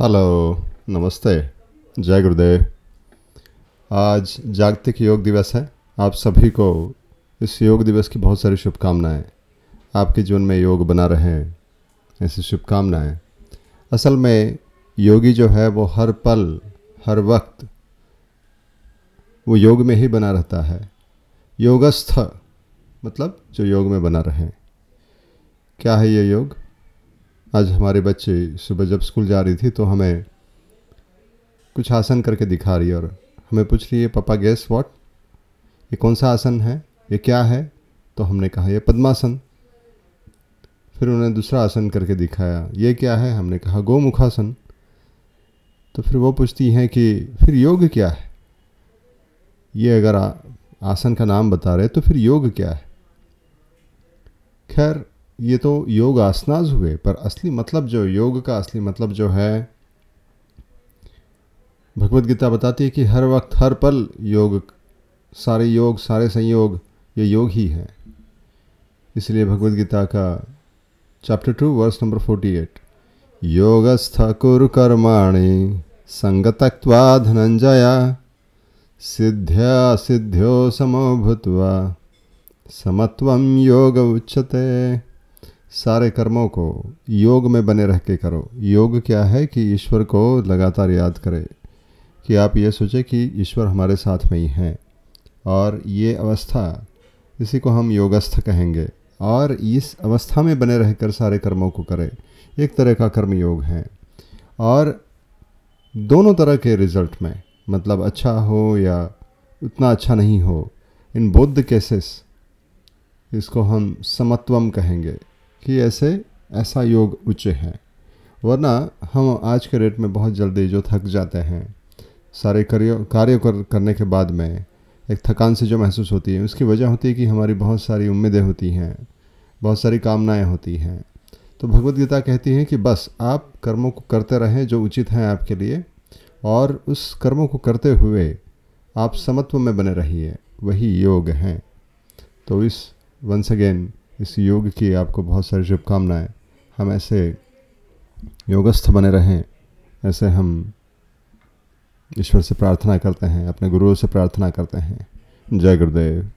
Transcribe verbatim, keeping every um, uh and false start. Hello, नमस्ते, जय गुरुदेव। आज जागतिक योग दिवस है। आप सभी को इस योग दिवस की बहुत सारी शुभकामनाएं। आपके जीवन में योग बना रहे, ऐसी शुभकामनाएं। असल में योगी जो है वो हर पल हर वक्त वो योग में ही बना रहता है। योगस्थ मतलब जो योग में बना रहे। क्या है ये योग? आज हमारे बच्चे सुबह जब स्कूल जा रही थी तो हमें कुछ आसन करके दिखा रही है और हमें पूछ रही है, पापा गेस व्हाट, ये कौन सा आसन है, ये क्या है? तो हमने कहा ये पद्मासन। फिर उन्होंने दूसरा आसन करके दिखाया, ये क्या है? हमने कहा गोमुखासन। तो फिर वो पूछती हैं कि फिर योग क्या है? ये अगर आ, आसन का नाम बता रहे तो फिर योग क्या है? खैर, ये तो योग आसनाज हुए, पर असली मतलब जो योग का असली मतलब जो है, भगवत गीता बताती है कि हर वक्त हर पल योग, सारे योग सारे संयोग ये योग ही है। इसलिए भगवत गीता का चैप्टर टू वर्स नंबर अड़तालीस, योगस्थ कुरु कर्माणि संगतत्वा धनंजय सिद्ध्या सिद्ध्यो समो भूत्वा समत्व योग उच्यते। सारे कर्मों को योग में बने रह के करो। योग क्या है? कि ईश्वर को लगातार याद करें, कि आप ये सोचें कि ईश्वर हमारे साथ में ही हैं, और ये अवस्था, इसी को हम योगस्थ कहेंगे। और इस अवस्था में बने रहकर सारे कर्मों को करें। एक तरह का कर्म योग है। और दोनों तरह के रिजल्ट में, मतलब अच्छा हो या उतना अच्छा नहीं हो, इन बोथ द केसेस इसको हम समत्वम कहेंगे, कि ऐसे ऐसा योग उच्च है। वरना हम आज के रेट में बहुत जल्दी जो थक जाते हैं, सारे कार्यों कार्यों कर, करने के बाद में एक थकान से जो महसूस होती है, उसकी वजह होती है कि हमारी बहुत सारी उम्मीदें होती हैं, बहुत सारी कामनाएं होती हैं। तो भगवत गीता कहती है कि बस आप कर्मों को करते रहें जो उचित हैं आपके लिए, और उस कर्मों को करते हुए आप समत्व में बने रहिए, वही योग हैं। तो इस वंस अगेन इस योग की आपको बहुत सारी शुभकामनाएं। हम ऐसे योगस्थ बने रहें, ऐसे हम ईश्वर से प्रार्थना करते हैं, अपने गुरुओं से प्रार्थना करते हैं। जय गुरुदेव।